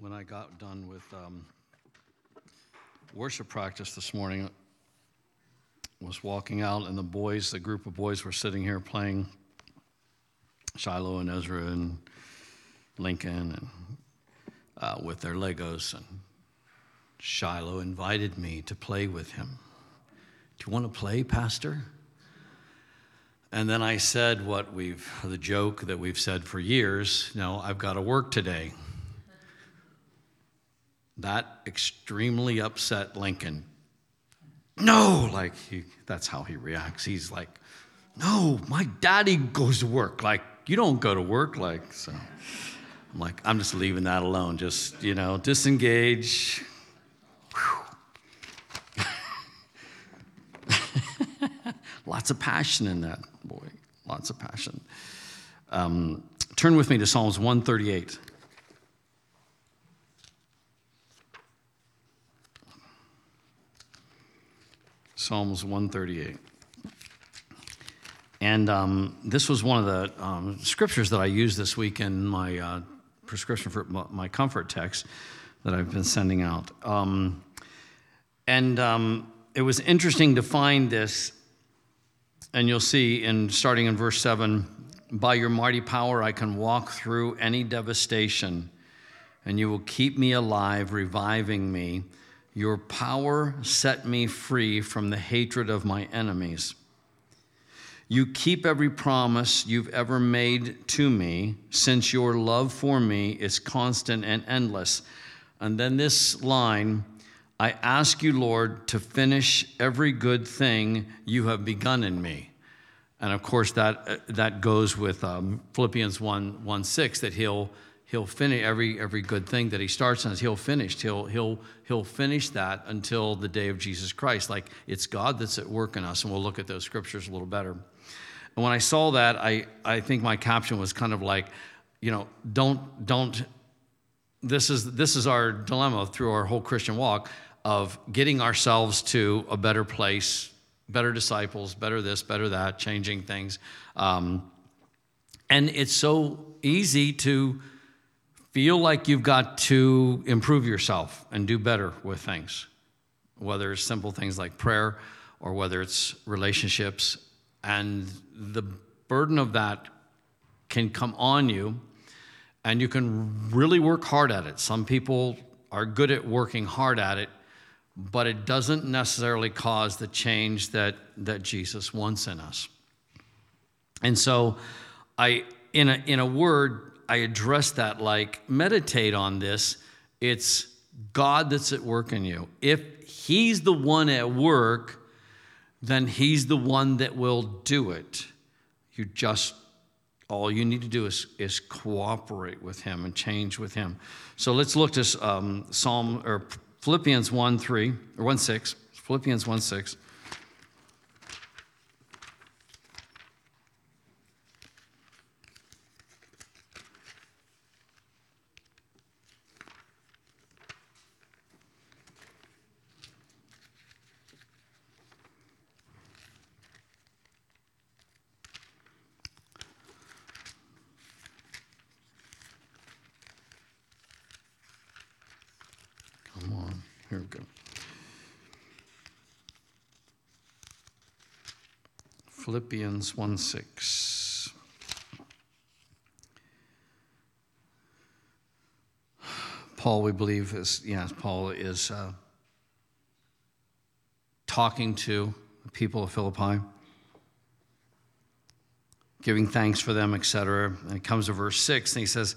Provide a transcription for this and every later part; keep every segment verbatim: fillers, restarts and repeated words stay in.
when I got done with um, worship practice this morning, was walking out, and the boys, the group of boys were sitting here playing Shiloh and Ezra and Lincoln and uh, with their Legos, and Shiloh invited me to play with him. Do you want to play, Pastor? And then I said what we've, the joke that we've said for years, no, I've got to work today. That extremely upset Lincoln. No, like, he, that's how he reacts. He's like, no, my daddy goes to work. Like, you don't go to work. Like, so I'm like, I'm just leaving that alone. Just, you know, disengage. Lots of passion in that, boy. Lots of passion. Um, turn with me to Psalms one thirty-eight. Psalms one thirty-eight. And um, this was one of the um, scriptures that I used this week in my uh, prescription for my comfort text that I've been sending out. Um, and um, it was interesting to find this. And you'll see, in starting in verse seven, by your mighty power I can walk through any devastation, and you will keep me alive, reviving me. Your power set me free from the hatred of my enemies. You keep every promise you've ever made to me, since your love for me is constant and endless. And then this line, I ask you, Lord, to finish every good thing you have begun in me. And of course, that that goes with um, Philippians one, one, six, that he'll he'll finish every every good thing that he starts on. He'll finish. He'll he'll he'll finish that until the day of Jesus Christ. Like, it's God that's at work in us, and we'll look at those scriptures a little better. And when I saw that, I I think my caption was kind of like, you know, don't don't. This is this is our dilemma through our whole Christian walk, of getting ourselves to a better place, better disciples, better this, better that, changing things. Um, and it's so easy to feel like you've got to improve yourself and do better with things, whether it's simple things like prayer or whether it's relationships. And the burden of that can come on you, and you can really work hard at it. Some people are good at working hard at it, but it doesn't necessarily cause the change that, that Jesus wants in us. And so I, in a, in a word, I address that like, meditate on this. It's God that's at work in you. If he's the one at work, then he's the one that will do it. You just, all you need to do is, is cooperate with him and change with him. So let's look to um, Psalm, or Philippians one three, or one six, Philippians one six. Here we go. Philippians one six. Paul, we believe, is, yeah, Paul is uh, talking to the people of Philippi, giving thanks for them, et cetera. And it comes to verse six, and he says,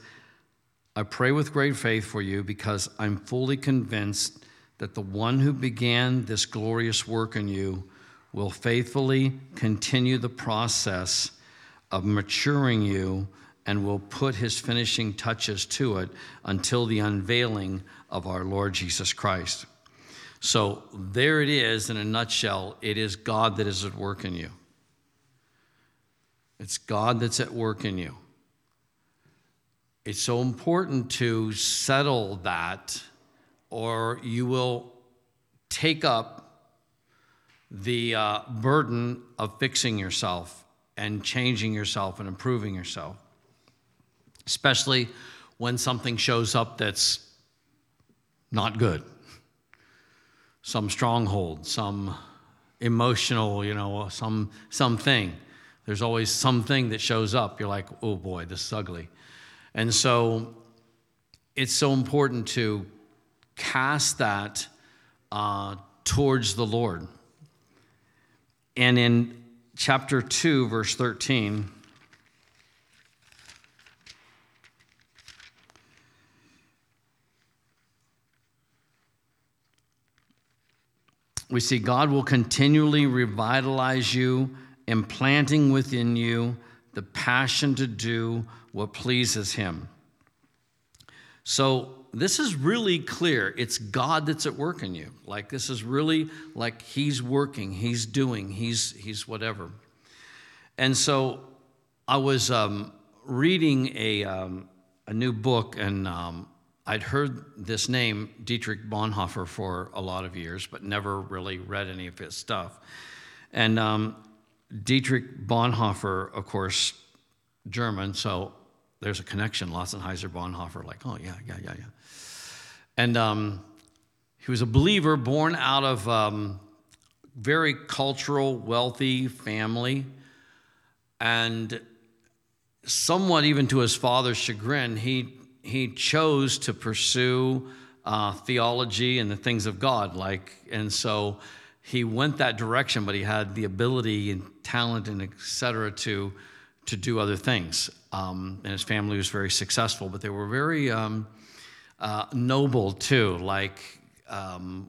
I pray with great faith for you, because I'm fully convinced that the one who began this glorious work in you will faithfully continue the process of maturing you and will put his finishing touches to it until the unveiling of our Lord Jesus Christ. So there it is in a nutshell. It is God that is at work in you. It's God that's at work in you. It's so important to settle that, or you will take up the uh, burden of fixing yourself and changing yourself and improving yourself, especially when something shows up that's not good. Some stronghold, some emotional, you know, some something. There's always something that shows up. You're like, oh boy, this is ugly. And so it's so important to cast that uh, towards the Lord. And in chapter two, verse thirteen, we see God will continually revitalize you, implanting within you the passion to do what pleases him. So this is really clear. It's God that's at work in you. Like this is really like he's working, he's doing, he's he's whatever. And so I was um, reading a um, a new book, and um, I'd heard this name, Dietrich Bonhoeffer, for a lot of years, but never really read any of his stuff. And um, Dietrich Bonhoeffer, of course, German, so there's a connection, Lotzenheiser, Bonhoeffer, like, oh, yeah, yeah, yeah, yeah. And um, he was a believer born out of a um, very cultural, wealthy family, and somewhat even to his father's chagrin, he He chose to pursue uh, theology and the things of God, like, and so he went that direction. But he had the ability and talent and et cetera to to do other things. Um, and his family was very successful, but they were very um, uh, noble too. Like um,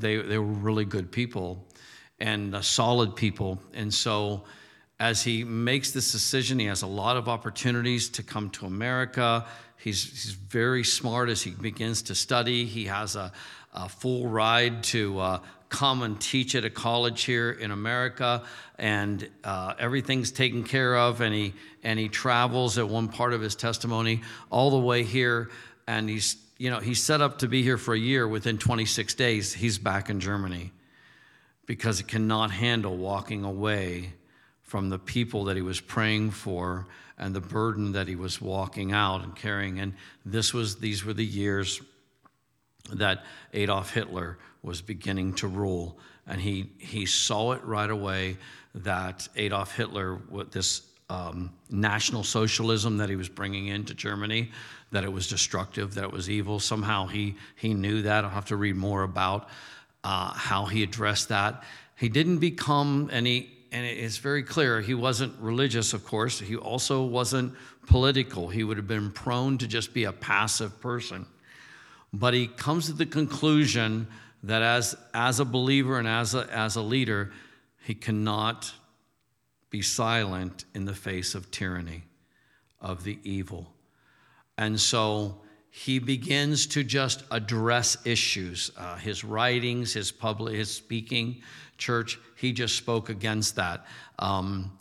they they were really good people and uh, solid people. And so, as he makes this decision, he has a lot of opportunities to come to America. He's, he's very smart as he begins to study. He has a, a full ride to uh, come and teach at a college here in America, and uh, everything's taken care of. And he and he travels at one part of his testimony all the way here. And he's you know he's set up to be here for a year. Within twenty-six days, he's back in Germany because he cannot handle walking away from the people that he was praying for and the burden that he was walking out and carrying. And this was these were the years that Adolf Hitler was beginning to rule. And he he saw it right away that Adolf Hitler, with this um, National Socialism that he was bringing into Germany, that it was destructive, that it was evil. Somehow he, he knew that. I'll have to read more about uh, how he addressed that. He didn't become any... And it's very clear he wasn't religious, of course. He also wasn't political. He would have been prone to just be a passive person. But he comes to the conclusion that as, as a believer and as a, as a leader, he cannot be silent in the face of tyranny, of the evil. And so he begins to just address issues. Uh, his writings, his public, his speaking, church, he just spoke against that. Um,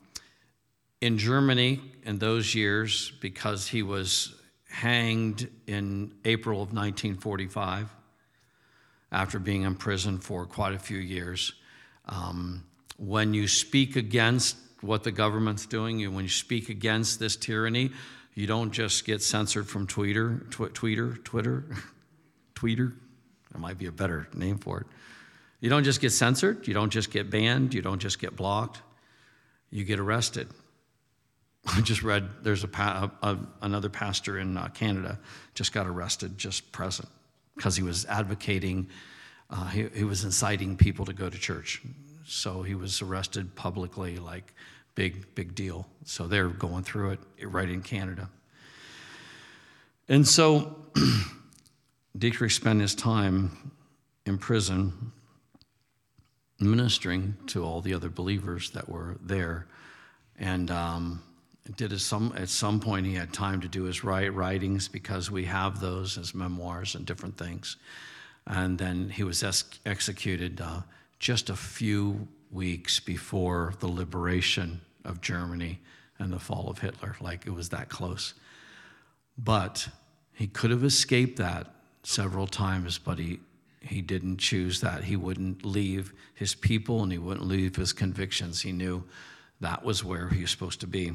in Germany, in those years, because he was hanged in April of nineteen forty-five, after being in prison for quite a few years, um, when you speak against what the government's doing, and when you speak against this tyranny, you don't just get censored from Twitter, tw- Twitter, Twitter, Twitter. That might be a better name for it. You don't just get censored. You don't just get banned. You don't just get blocked. You get arrested. I just read there's a, pa- a, a another pastor in uh, Canada just got arrested, just present, because he was advocating. Uh, he, he was inciting people to go to church. So he was arrested publicly, like, Big, big deal. So they're going through it right in Canada. And so Dietrich spent his time in prison ministering to all the other believers that were there. And um, did at some, at some point he had time to do his writings, because we have those as memoirs and different things. And then he was ex- executed uh, just a few weeks before the liberation of Germany and the fall of Hitler. Like, it was that close. But he could have escaped that several times, but he, he didn't choose that. He wouldn't leave his people, and he wouldn't leave his convictions. He knew that was where he was supposed to be.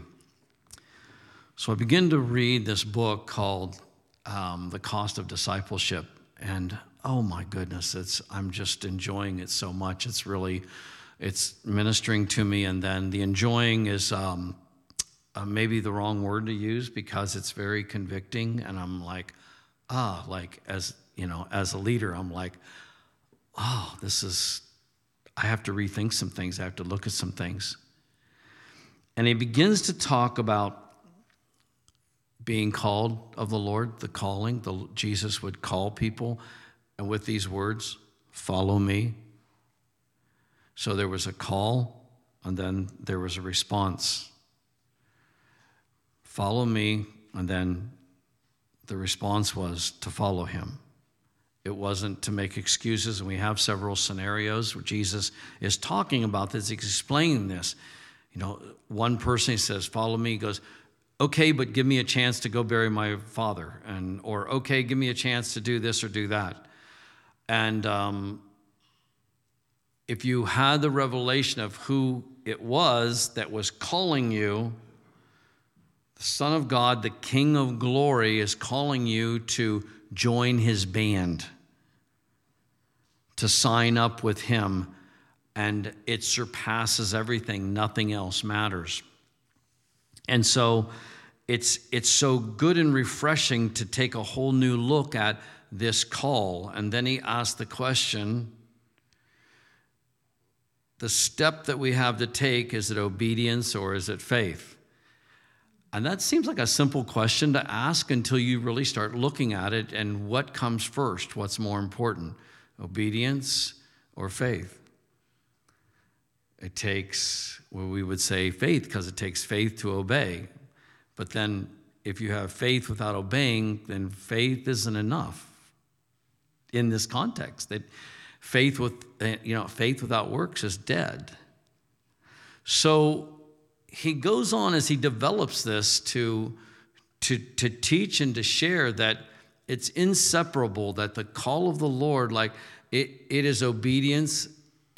So I began to read this book called um, The Cost of Discipleship, and oh my goodness, it's I'm just enjoying it so much. It's really, it's ministering to me. And then the enjoying is um, uh, maybe the wrong word to use, because it's very convicting. And I'm like, ah, like as you know, as a leader, I'm like, oh, this is. I have to rethink some things. I have to look at some things. And he begins to talk about being called of the Lord, the calling. The, Jesus would call people, and with these words, follow me. So there was a call, and then there was a response. Follow me, and then the response was to follow him. It wasn't to make excuses, and we have several scenarios where Jesus is talking about this, explaining this. You know, one person, he says, follow me, he goes, okay, but give me a chance to go bury my father, and or okay, give me a chance to do this or do that. And um, if you had the revelation of who it was that was calling you, the Son of God, the King of Glory, is calling you to join his band, to sign up with him, and it surpasses everything. Nothing else matters. And so it's it's so good and refreshing to take a whole new look at this call. And then he asked the question, the step that we have to take, is it obedience or is it faith? And that seems like a simple question to ask until you really start looking at it and what comes first, what's more important, obedience or faith? It takes, well, we would say faith, because it takes faith to obey. But then if you have faith without obeying, then faith isn't enough in this context. That faith with, you know, faith without works is dead. So he goes on as he develops this to, to, to teach and to share that it's inseparable, that the call of the Lord, like it, it is obedience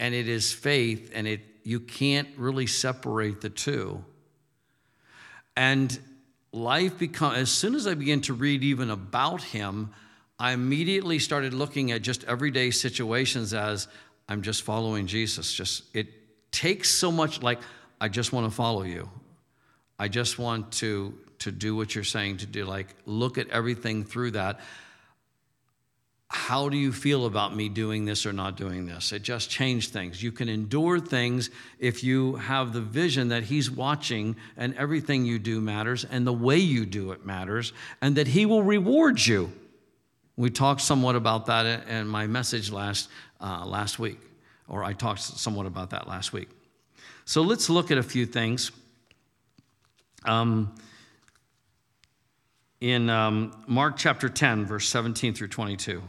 and it is faith, and it you can't really separate the two. And life becomes, as soon as I began to read even about him, I immediately started looking at just everyday situations as I'm just following Jesus. Just it takes so much, like I just want to follow you. I just want to, to do what you're saying to do. Like look at everything through that. How do you feel about me doing this or not doing this? It just changed things. You can endure things if you have the vision that he's watching, and everything you do matters, and the way you do it matters, and that he will reward you. We talked somewhat about that in my message last uh, last week, or I talked somewhat about that last week. So let's look at a few things. Um, in um, Mark chapter ten, verse seventeen through twenty-two.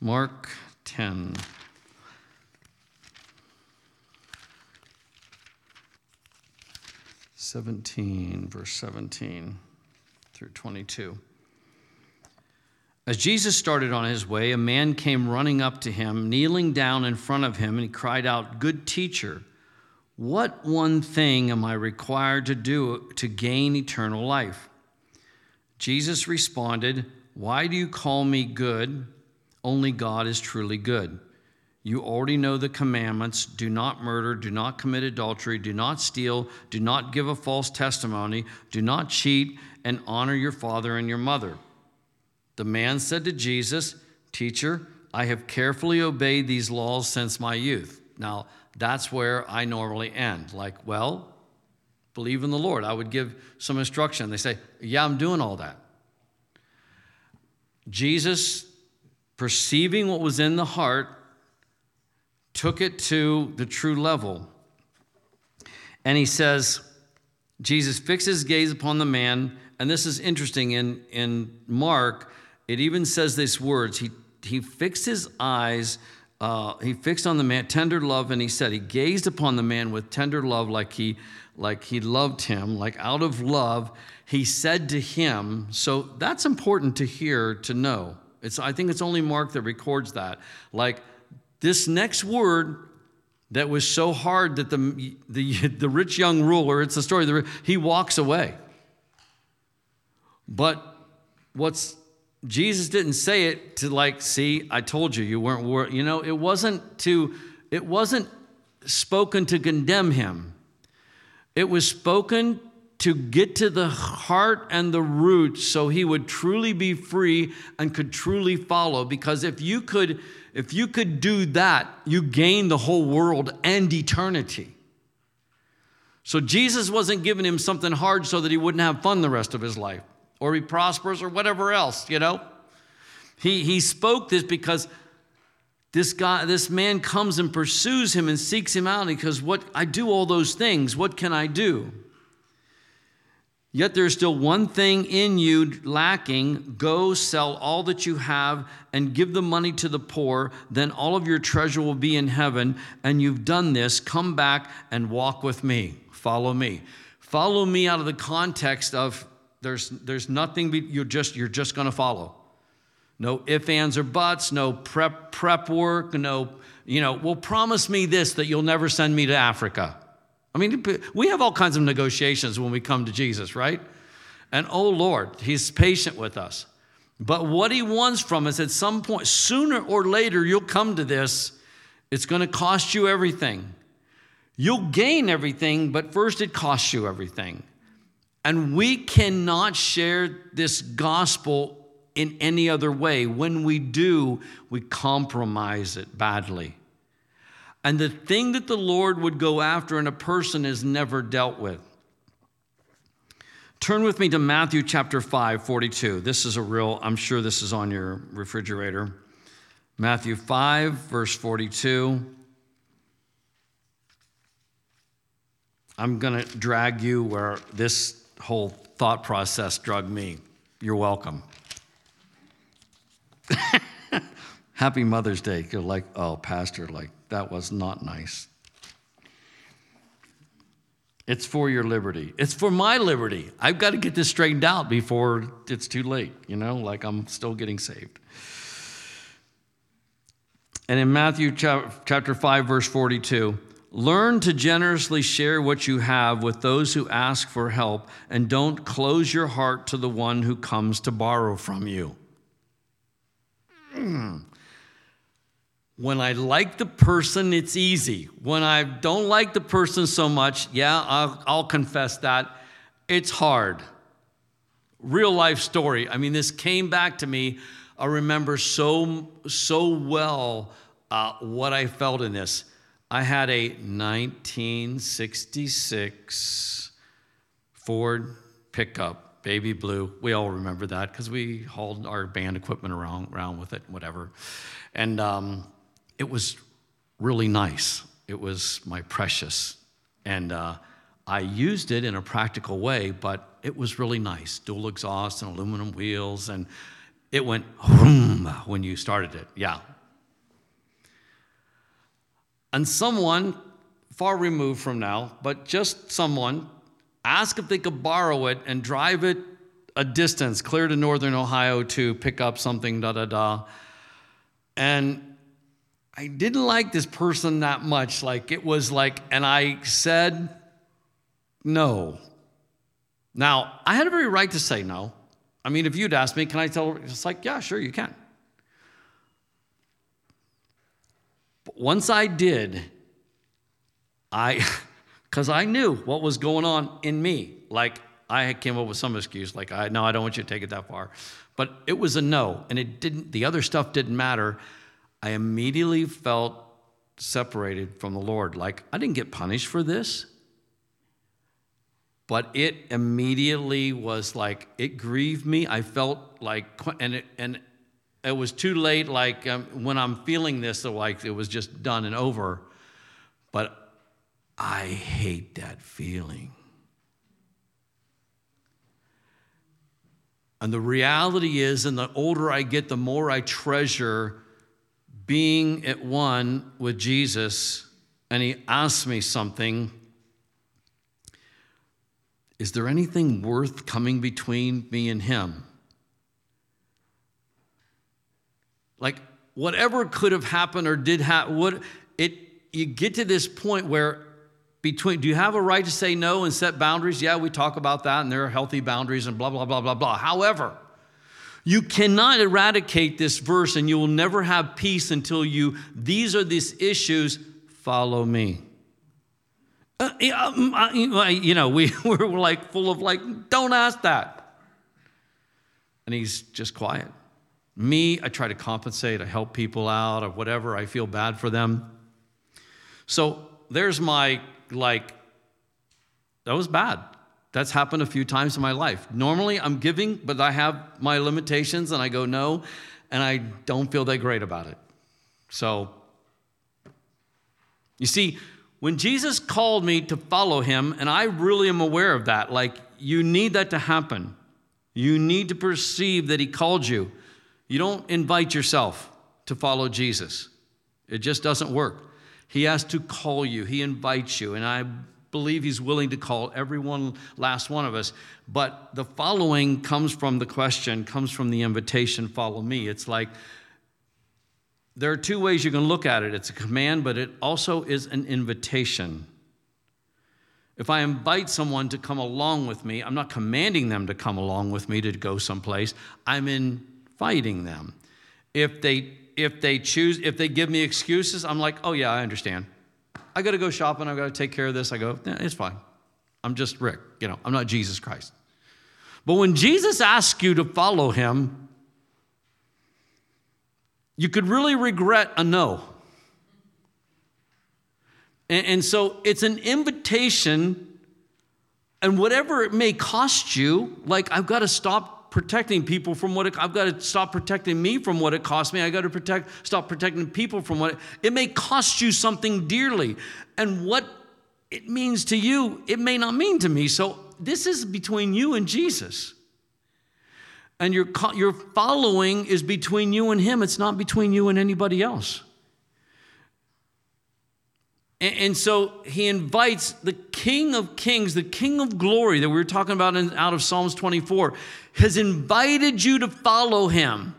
Mark ten. seventeen, verse seventeen through twenty-two. As Jesus started on his way, a man came running up to him, kneeling down in front of him, and he cried out, "Good teacher, what one thing am I required to do to gain eternal life?" Jesus responded, "Why do you call me good? Only God is truly good. You already know the commandments. Do not murder. Do not commit adultery. Do not steal. Do not give a false testimony. Do not cheat. And honor your father and your mother." The man said to Jesus, "Teacher, I have carefully obeyed these laws since my youth." Now, that's where I normally end. Like, well, believe in the Lord. I would give some instruction. They say, yeah, I'm doing all that. Jesus, perceiving what was in the heart, took it to the true level. And he says, Jesus fixed his gaze upon the man, and this is interesting. In, in Mark, it even says these words. He, he fixed his eyes, uh, he fixed on the man, tender love, and he said, he gazed upon the man with tender love, like he, like he loved him, like out of love, he said to him. So that's important to hear, to know. It's, I think it's only Mark that records that. Like this next word, that was so hard that the, the, the rich young ruler, it's the story, the, he walks away. But what's, Jesus didn't say it to like, see, I told you, you weren't, wor-. you know, it wasn't to, it wasn't spoken to condemn him. It was spoken to get to the heart and the root so he would truly be free and could truly follow. Because if you could, if you could do that, you gain the whole world and eternity. So Jesus wasn't giving him something hard so that he wouldn't have fun the rest of his life or be prosperous or whatever else, you know. He, he spoke this because this guy, this man comes and pursues him and seeks him out because what I do all those things, what can I do? Yet there's still one thing in you lacking. Go sell all that you have and give the money to the poor. Then all of your treasure will be in heaven. And you've done this. Come back and walk with me. Follow me. Follow me out of the context of there's there's nothing. You're just you're just going to follow. No ifs, ands, or buts. No prep prep work. No, you know, well, promise me this, that you'll never send me to Africa. I mean, we have all kinds of negotiations when we come to Jesus, right? And, oh, Lord, he's patient with us. But what he wants from us at some point, sooner or later, you'll come to this. It's going to cost you everything. You'll gain everything, but first it costs you everything. And we cannot share this gospel in any other way. When we do, we compromise it badly. And the thing that the Lord would go after in a person is never dealt with. Turn with me to Matthew chapter five, forty-two. This is a real, I'm sure this is on your refrigerator. Matthew five, verse forty-two. I'm going to drag you where this whole thought process drug me. You're welcome. Happy Mother's Day. You're like, oh, Pastor, like, that was not nice. It's for your liberty. It's for my liberty. I've got to get this straightened out before it's too late, you know, like I'm still getting saved. And in Matthew chapter five, verse forty-two, learn to generously share what you have with those who ask for help, and don't close your heart to the one who comes to borrow from you. Mm. When I like the person, it's easy. When I don't like the person so much, yeah, I'll, I'll confess that. It's hard. Real life story. I mean, this came back to me. I remember so, so well uh, what I felt in this. I had a nineteen sixty-six Ford pickup, baby blue. We all remember that because we hauled our band equipment around, around with it, whatever. And um, it was really nice. It was my precious. And uh, I used it in a practical way, but it was really nice. Dual exhaust and aluminum wheels. And it went vroom when you started it. Yeah. And someone, far removed from now, but just someone, asked if they could borrow it and drive it a distance, clear to northern Ohio to pick up something, da-da-da. And I didn't like this person that much. Like, it was like, and I said no. Now, I had every right to say no. I mean, if you'd asked me, can I tell her? It's like, yeah, sure, you can. But once I did, I, because I knew what was going on in me. Like, I came up with some excuse. Like, I no, I don't want you to take it that far. But it was a no, and it didn't, the other stuff didn't matter. I immediately felt separated from the Lord. Like, I didn't get punished for this. But it immediately was like, it grieved me. I felt like, and it, and it was too late, like, um, when I'm feeling this, so like, it was just done and over. But I hate that feeling. And the reality is, and the older I get, the more I treasure being at one with Jesus. And he asks me something. Is there anything worth coming between me and him? Like, whatever could have happened or did happen, it you get to this point where between, do you have a right to say no and set boundaries? Yeah, we talk about that, and there are healthy boundaries and blah, blah, blah, blah, blah. However, you cannot eradicate this verse, and you will never have peace until you, these are these issues, follow me. Uh, you know, we, we're like full of like, don't ask that. And he's just quiet. Me, I try to compensate. I help people out or whatever. I feel bad for them. So there's my, like, that was bad. That's happened a few times in my life. Normally I'm giving, but I have my limitations and I go no, and I don't feel that great about it. So you see, when Jesus called me to follow him, and I really am aware of that, like you need that to happen. You need to perceive that he called you. You don't invite yourself to follow Jesus. It just doesn't work. He has to call you. He invites you. And I believe he's willing to call everyone, last one of us. But the following comes from the question, comes from the invitation, follow me. It's like, there are two ways you can look at it. It's a command, but it also is an invitation. If I invite someone to come along with me, I'm not commanding them to come along with me to go someplace. I'm inviting them. If they if they choose, if they give me excuses, I'm like, oh yeah, I understand. I got to go shopping. I got to take care of this. I go, nah, it's fine. I'm just Rick. You know, I'm not Jesus Christ. But when Jesus asks you to follow him, you could really regret a no. And, and so it's an invitation, and whatever it may cost you, like I've got to stop protecting people from what, it, I've got to stop protecting me from what it cost me. I've got to protect, stop protecting people from what, it, it may cost you something dearly. And what it means to you, it may not mean to me. So this is between you and Jesus. And your your following is between you and him. It's not between you and anybody else. And, and so he invites the King of Kings, the King of Glory that we were talking about in, out of Psalms twenty-four, has invited you to follow him.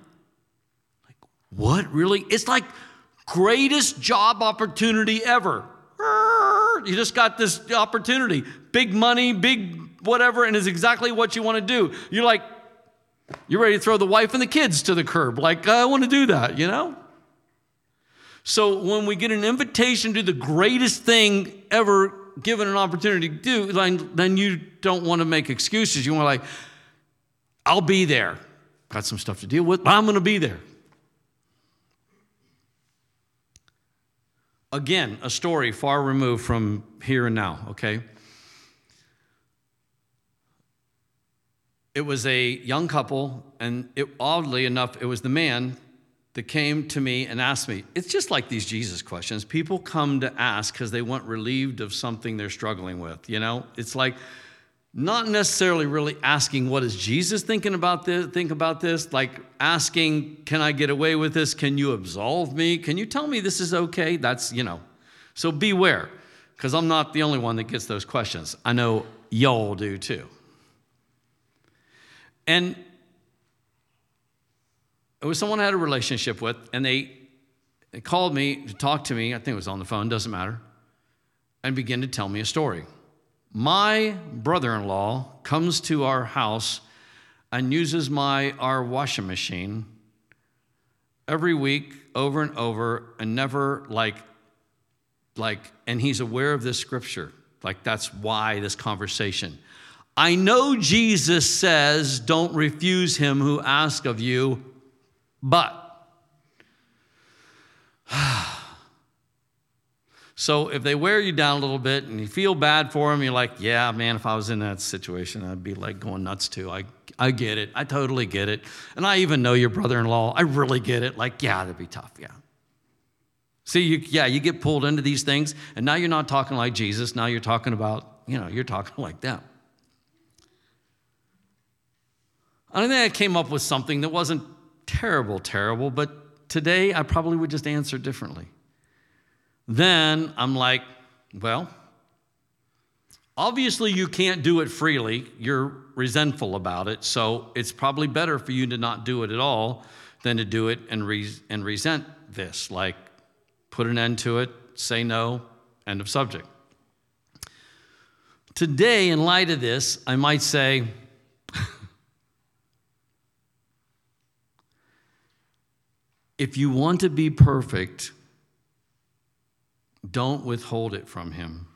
Like, what, really? It's like greatest job opportunity ever. You just got this opportunity. Big money, big whatever, and it's exactly what you want to do. You're like, you're ready to throw the wife and the kids to the curb. Like, I want to do that, you know? So when we get an invitation to the greatest thing ever given an opportunity to do, then, then you don't want to make excuses. You want to like, I'll be there. Got some stuff to deal with, but I'm going to be there. Again, a story far removed from here and now, okay? It was a young couple, and it, oddly enough, it was the man that came to me and asked me. It's just like these Jesus questions. People come to ask because they want relieved of something they're struggling with, you know? It's like not necessarily really asking, what is Jesus thinking about this? Think about this? Like asking, can I get away with this? Can you absolve me? Can you tell me this is okay? That's, you know. So beware, because I'm not the only one that gets those questions. I know y'all do too. And it was someone I had a relationship with, and they, they called me to talk to me. I think it was on the phone, doesn't matter, and began to tell me a story. My brother-in-law comes to our house and uses my our washing machine every week over and over and never like, like, and he's aware of this scripture. Like, that's why this conversation. I know Jesus says, don't refuse him who asks of you, but. So if they wear you down a little bit and you feel bad for them, you're like, yeah, man, if I was in that situation, I'd be like going nuts too. I, I get it. I totally get it. And I even know your brother-in-law. I really get it. Like, yeah, that'd be tough. Yeah. See, you, yeah, you get pulled into these things, and now you're not talking like Jesus. Now you're talking about, you know, you're talking like them. I think I came up with something that wasn't terrible, terrible, but today I probably would just answer differently. Then I'm like, well, obviously you can't do it freely. You're resentful about it, so it's probably better for you to not do it at all than to do it and, re- and resent this. Like, put an end to it, say no, end of subject. Today, in light of this, I might say, if you want to be perfect, don't withhold it from him.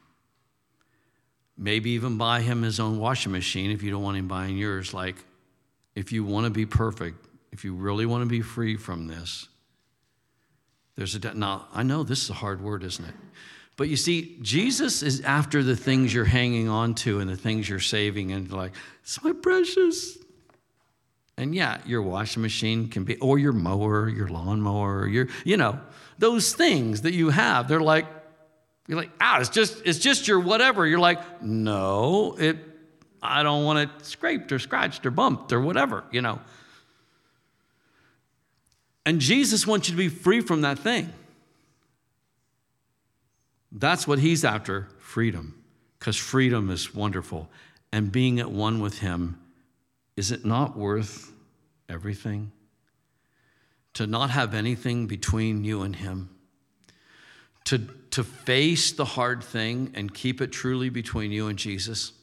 Maybe even buy him his own washing machine if you don't want him buying yours. Like, if you want to be perfect, if you really want to be free from this, there's a de- now, I know this is a hard word, isn't it? But you see, Jesus is after the things you're hanging on to and the things you're saving, and like, it's my precious. And yeah, your washing machine can be, or your mower, your lawnmower, your, you know, those things that you have, they're like, you're like, ah, it's just, it's just your whatever. You're like, no, it, I don't want it scraped or scratched or bumped or whatever, you know. And Jesus wants you to be free from that thing. That's what he's after, freedom, because freedom is wonderful. And being at one with him, is it not worth everything? To not have anything between you and him, to, to face the hard thing and keep it truly between you and Jesus,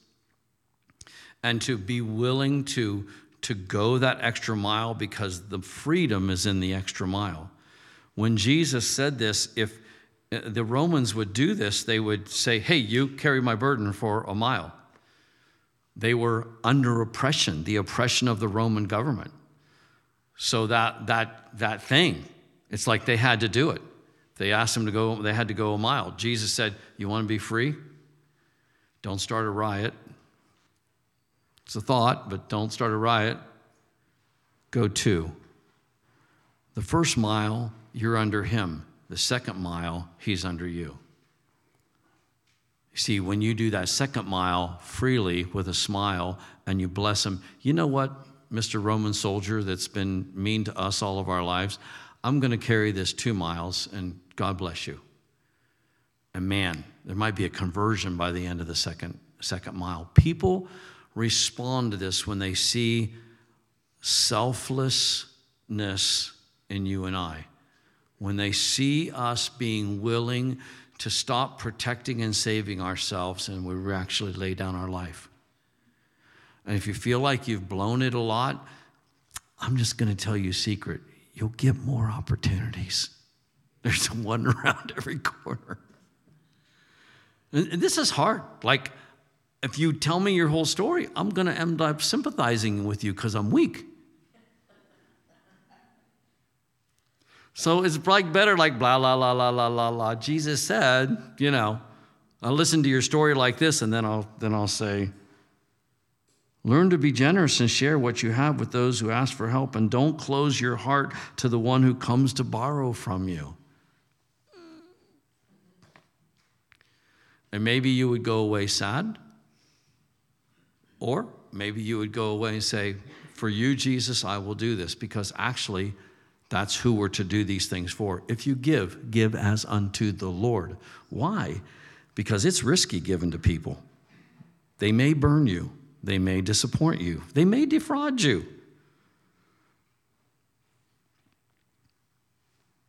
and to be willing to, to go that extra mile, because the freedom is in the extra mile. When Jesus said this, if the Romans would do this, they would say, hey, you carry my burden for a mile. They were under oppression, the oppression of the Roman government. So that that that thing, it's like they had to do it. They asked him to go, they had to go a mile. Jesus said, you want to be free? Don't start a riot. It's a thought, but don't start a riot. Go two. The first mile, you're under him. The second mile, he's under you. You see, when you do that second mile freely with a smile and you bless him, you know what, Mister Roman soldier that's been mean to us all of our lives, I'm going to carry this two miles and God bless you. And man, there might be a conversion by the end of the second, second mile. People respond to this when they see selflessness in you and I. When they see us being willing to stop protecting and saving ourselves, and we actually lay down our life. And if you feel like you've blown it a lot, I'm just going to tell you a secret. You'll get more opportunities. There's one around every corner. And this is hard. Like, if you tell me your whole story, I'm going to end up sympathizing with you because I'm weak. So it's like better like blah, blah, blah, blah, blah, blah, blah. Jesus said, you know, I'll listen to your story like this, and then I'll then I'll say, learn to be generous and share what you have with those who ask for help, and don't close your heart to the one who comes to borrow from you. And maybe you would go away sad, or maybe you would go away and say, for you, Jesus, I will do this, because actually, that's who we're to do these things for. If you give, give as unto the Lord. Why? Because it's risky giving to people. They may burn you. They may disappoint you. They may defraud you.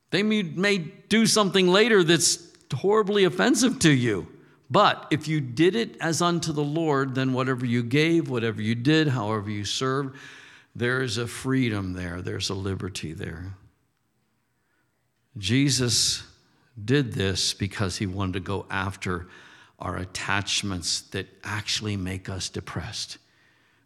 They may, may do something later that's horribly offensive to you. But if you did it as unto the Lord, then whatever you gave, whatever you did, however you served, there is a freedom there. There's a liberty there. Jesus did this because he wanted to go after our attachments that actually make us depressed.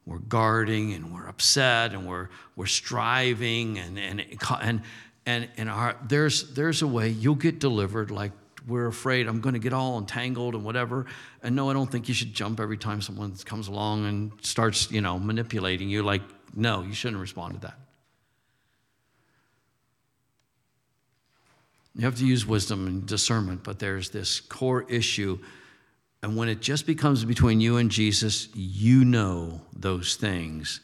We're guarding and we're upset and we're we're striving and and and and, and our, there's there's a way you'll get delivered. Like, we're afraid I'm going to get all entangled and whatever. And no, I don't think you should jump every time someone comes along and starts, you know, manipulating you. Like, no, you shouldn't respond to that. You have to use wisdom and discernment, but there's this core issue. And when it just becomes between you and Jesus, you know those things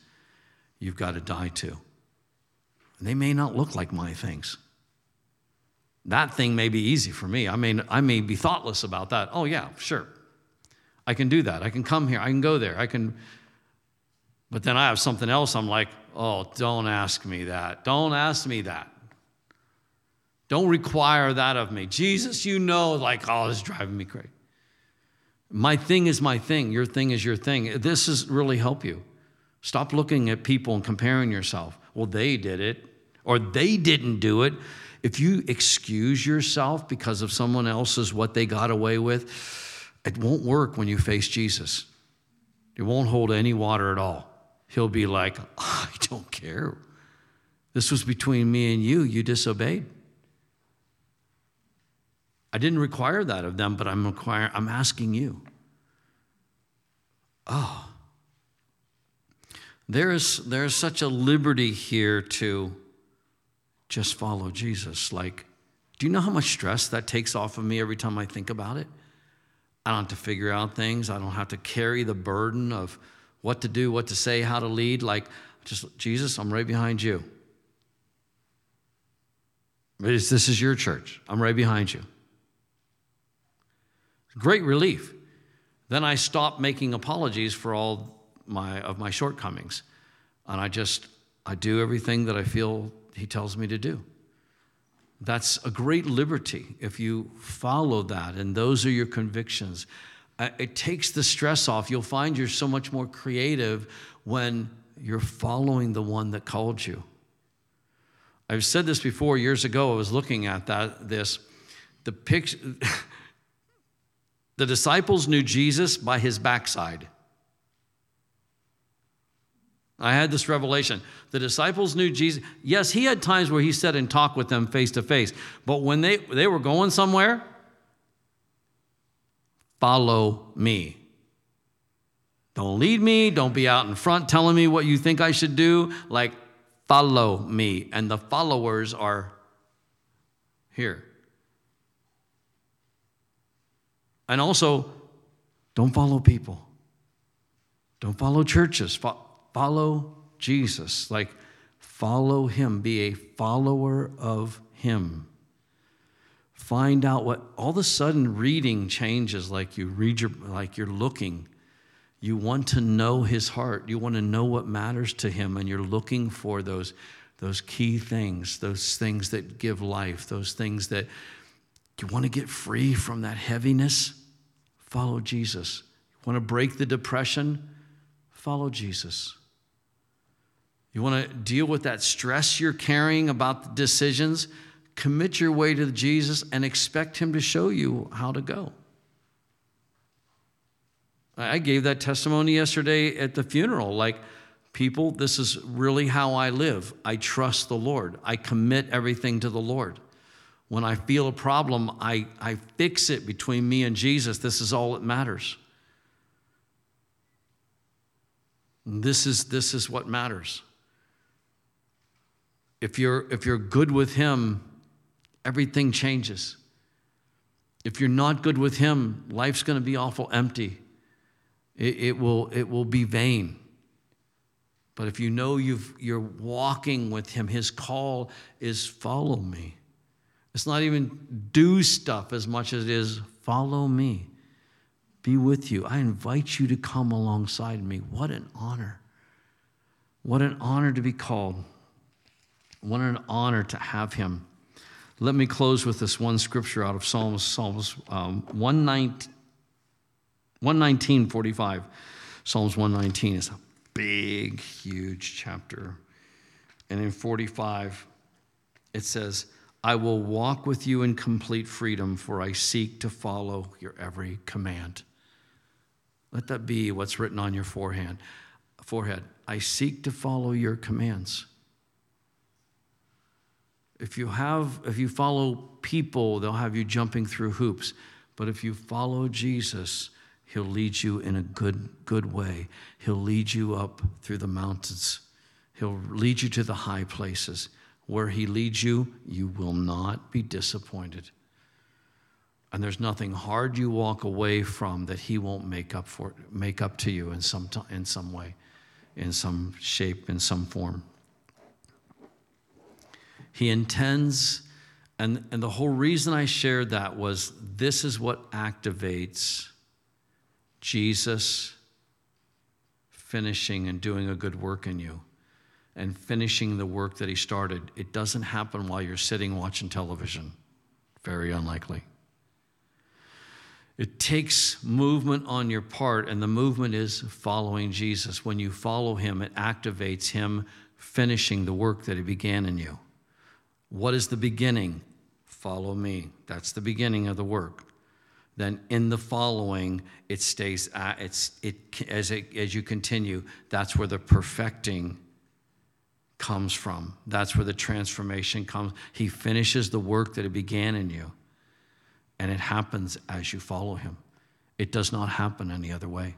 you've got to die to. And they may not look like my things. That thing may be easy for me. I may, I may be thoughtless about that. Oh, yeah, sure. I can do that. I can come here. I can go there. I can. But then I have something else. I'm like, oh, don't ask me that. Don't ask me that. Don't require that of me. Jesus, you know, like, oh, this is driving me crazy. My thing is my thing. Your thing is your thing. This is really help you. Stop looking at people and comparing yourself. Well, they did it, or they didn't do it. If you excuse yourself because of someone else's what they got away with, it won't work when you face Jesus. It won't hold any water at all. He'll be like, I don't care. This was between me and you. You disobeyed. I didn't require that of them, but I'm require, I'm asking you. Oh, there is there is such a liberty here to just follow Jesus. Like, do you know how much stress that takes off of me every time I think about it? I don't have to figure out things. I don't have to carry the burden of what to do, what to say, how to lead. Like, just, Jesus, I'm right behind you. It's, this is your church. I'm right behind you. Great relief. Then I stopped making apologies for all my of my shortcomings. And I just, I do everything that I feel he tells me to do. That's a great liberty if you follow that and those are your convictions. It takes the stress off. You'll find you're so much more creative when you're following the one that called you. I've said this before. Years ago, I was looking at that. This, the picture, the disciples knew Jesus by his backside. I had this revelation. The disciples knew Jesus. Yes, he had times where he sat and talked with them face to face. But when they, they were going somewhere, follow me. Don't lead me. Don't be out in front telling me what you think I should do. Like, follow me. And the followers are here. And also, don't follow people. Don't follow churches. Follow. Follow Jesus, like follow him, be a follower of him. Find out what, all of a sudden reading changes, like you read your, like you're looking. You want to know his heart. You want to know what matters to him, and you're looking for those, those key things, those things that give life, those things that you want to get free from that heaviness. Follow Jesus. You want to break the depression? Follow Jesus. You want to deal with that stress you're carrying about the decisions? Commit your way to Jesus and expect him to show you how to go. I gave that testimony yesterday at the funeral. Like, people, this is really how I live. I trust the Lord. I commit everything to the Lord. When I feel a problem, I, I fix it between me and Jesus. This is all that matters. This is this is what matters. If you're if you're good with him, everything changes. If you're not good with him, life's going to be awful empty. It, it will it will be vain. But if you know you've you're walking with him, his call is follow me. It's not even do stuff as much as it is follow me. Be with you. I invite you to come alongside me. What an honor. What an honor to be called. What an honor to have him. Let me close with this one scripture out of Psalms, Psalms um, one nineteen, forty-five. Psalms one nineteen is a big, huge chapter. And in forty-five, it says, I will walk with you in complete freedom, for I seek to follow your every command. Let that be what's written on your forehead. Forehead. I seek to follow your commands. If you have, if you follow people, they'll have you jumping through hoops. But if you follow Jesus, he'll lead you in a good, good way. He'll lead you up through the mountains. He'll lead you to the high places. Where he leads you, you will not be disappointed. And there's nothing hard you walk away from that he won't make up for, make up to you in some t- in some way, in some shape, in some form. He intends, and, and the whole reason I shared that was this is what activates Jesus finishing and doing a good work in you. and finishing the work that he started. It doesn't happen while you're sitting watching television. Very unlikely. It takes movement on your part, and the movement is following Jesus. When you follow him, it activates him finishing the work that he began in you. What is the beginning? Follow me. That's the beginning of the work. Then in the following, it stays. Uh, it's it as it, as you continue. That's where the perfecting comes from. That's where the transformation comes. He finishes the work that he began in you, and it happens as you follow him. It does not happen any other way.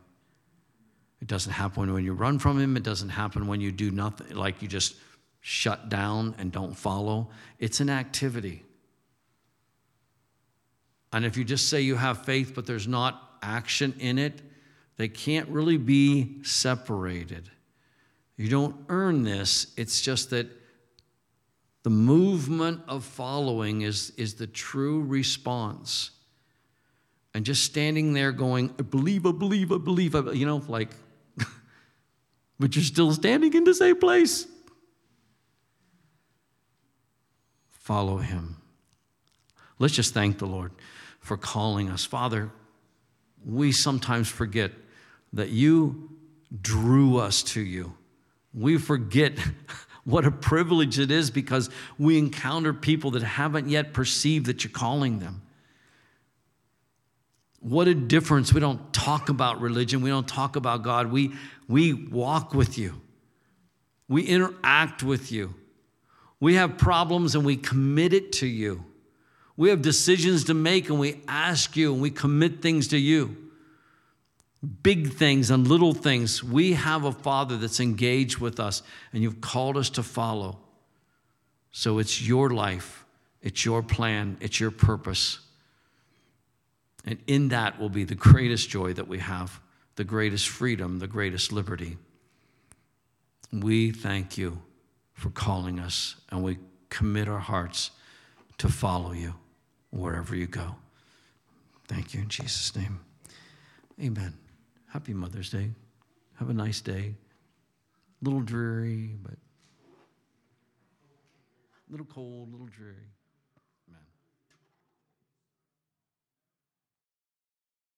It doesn't happen when you run from him. It doesn't happen when you do nothing, like you just shut down and don't follow. It's an activity. And if you just say you have faith, but there's not action in it, they can't really be separated. You don't earn this. It's just that the movement of following is, is the true response. And just standing there going, I believe, I believe, I believe, I believe, you know, like, but you're still standing in the same place. Follow him. Let's just thank the Lord for calling us. Father, we sometimes forget that you drew us to you. We forget what a privilege it is because we encounter people that haven't yet perceived that you're calling them. What a difference. We don't talk about religion. We don't talk about God. We, we walk with you. We interact with you. We have problems and we commit it to you. We have decisions to make, and we ask you, and we commit things to you. Big things and little things. We have a Father that's engaged with us, and you've called us to follow. So it's your life. It's your plan. It's your purpose. And in that will be the greatest joy that we have, the greatest freedom, the greatest liberty. We thank you for calling us, and we commit our hearts to follow you wherever you go. Thank you in Jesus' name. Amen. Happy Mother's Day. Have a nice day. A little dreary, but a little cold, a little dreary.